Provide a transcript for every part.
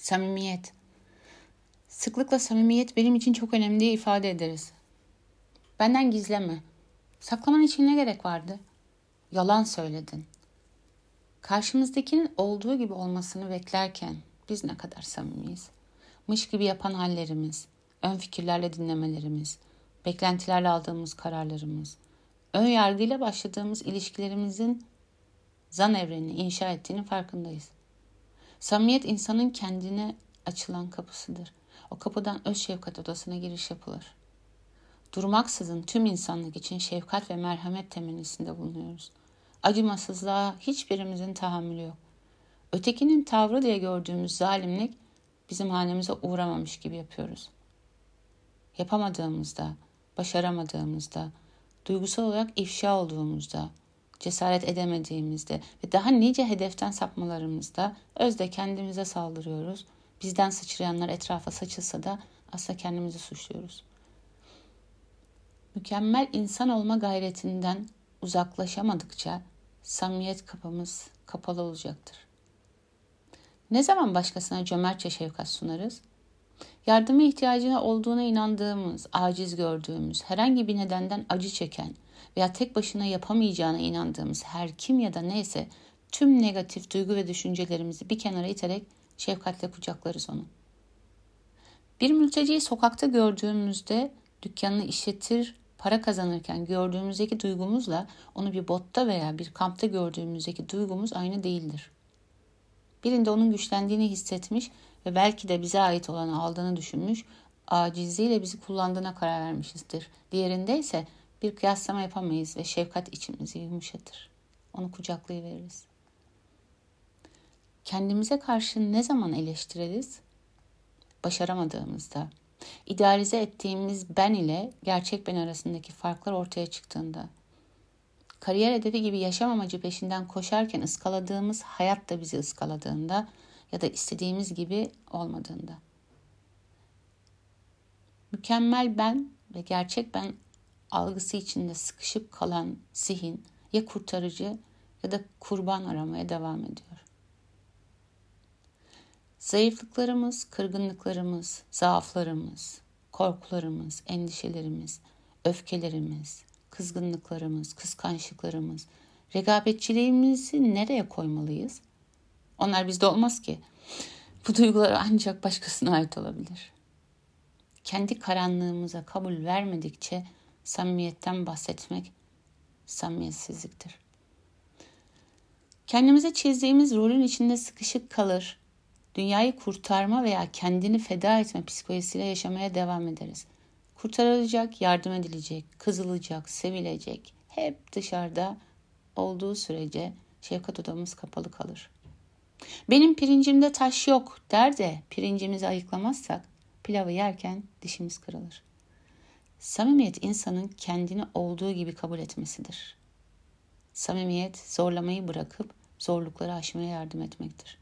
Samimiyet. Sıklıkla samimiyet benim için çok önemli diye ifade ederiz. Benden gizleme. Saklaman için ne gerek vardı? Yalan söyledin. Karşımızdakinin olduğu gibi olmasını beklerken biz ne kadar samimiyiz? Mış gibi yapan hallerimiz, ön fikirlerle dinlemelerimiz, beklentilerle aldığımız kararlarımız, ön yargıyla başladığımız ilişkilerimizin zan evrenini inşa ettiğinin farkındayız. Samimiyet insanın kendine açılan kapısıdır. O kapıdan öz şefkat odasına giriş yapılır. Durmaksızın tüm insanlık için şefkat ve merhamet temennisinde bulunuyoruz. Acımasızlığa hiçbirimizin tahammülü yok. Ötekinin tavrı diye gördüğümüz zalimlik bizim hanemize uğramamış gibi yapıyoruz. Yapamadığımızda, başaramadığımızda, duygusal olarak ifşa olduğumuzda, cesaret edemediğimizde ve daha nice hedeften sapmalarımızda özde kendimize saldırıyoruz. Bizden sıçrayanlar etrafa saçılsa da asla kendimizi suçluyoruz. Mükemmel insan olma gayretinden uzaklaşamadıkça samimiyet kapımız kapalı olacaktır. Ne zaman başkasına cömertçe şefkat sunarız? Yardıma ihtiyacına olduğuna inandığımız, aciz gördüğümüz, herhangi bir nedenden acı çeken veya tek başına yapamayacağına inandığımız her kim ya da neyse tüm negatif duygu ve düşüncelerimizi bir kenara iterek şefkatle kucaklarız onu. Bir mülteciyi sokakta gördüğümüzde dükkanını işletir, para kazanırken gördüğümüzdeki duygumuzla onu bir botta veya bir kampta gördüğümüzdeki duygumuz aynı değildir. Birinde onun güçlendiğini hissetmiş ve belki de bize ait olanı aldığını düşünmüş, acizliğiyle bizi kullandığına karar vermişizdir. Diğerinde ise bir kıyaslama yapamayız ve şefkat içimizi yumuşatır. Onu kucaklayıveririz. Kendimize karşı ne zaman eleştiririz? Başaramadığımızda, idealize ettiğimiz ben ile gerçek ben arasındaki farklar ortaya çıktığında, kariyer hedefi gibi yaşam amacı peşinden koşarken ıskaladığımız hayat da bizi ıskaladığında ya da istediğimiz gibi olmadığında. Mükemmel ben ve gerçek ben algısı içinde sıkışıp kalan zihin ya kurtarıcı ya da kurban aramaya devam ediyor. Zayıflıklarımız, kırgınlıklarımız, zaaflarımız, korkularımız, endişelerimiz, öfkelerimiz, kızgınlıklarımız, kıskançlıklarımız, rekabetçiliğimizi nereye koymalıyız? Onlar bizde olmaz ki. Bu duygular ancak başkasına ait olabilir. Kendi karanlığımıza kabul vermedikçe samimiyetten bahsetmek samimiyetsizliktir. Kendimize çizdiğimiz rolün içinde sıkışık kalır, dünyayı kurtarma veya kendini feda etme psikolojisiyle yaşamaya devam ederiz. Kurtarılacak, yardım edilecek, kızılacak, sevilecek hep dışarıda olduğu sürece şefkat odamız kapalı kalır. Benim pirincimde taş yok der de pirincimizi ayıklamazsak pilavı yerken dişimiz kırılır. Samimiyet insanın kendini olduğu gibi kabul etmesidir. Samimiyet zorlamayı bırakıp zorlukları aşmaya yardım etmektir.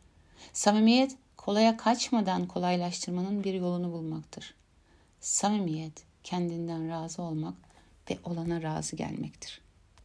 Samimiyet kolaya kaçmadan kolaylaştırmanın bir yolunu bulmaktır. Samimiyet kendinden razı olmak ve olana razı gelmektir.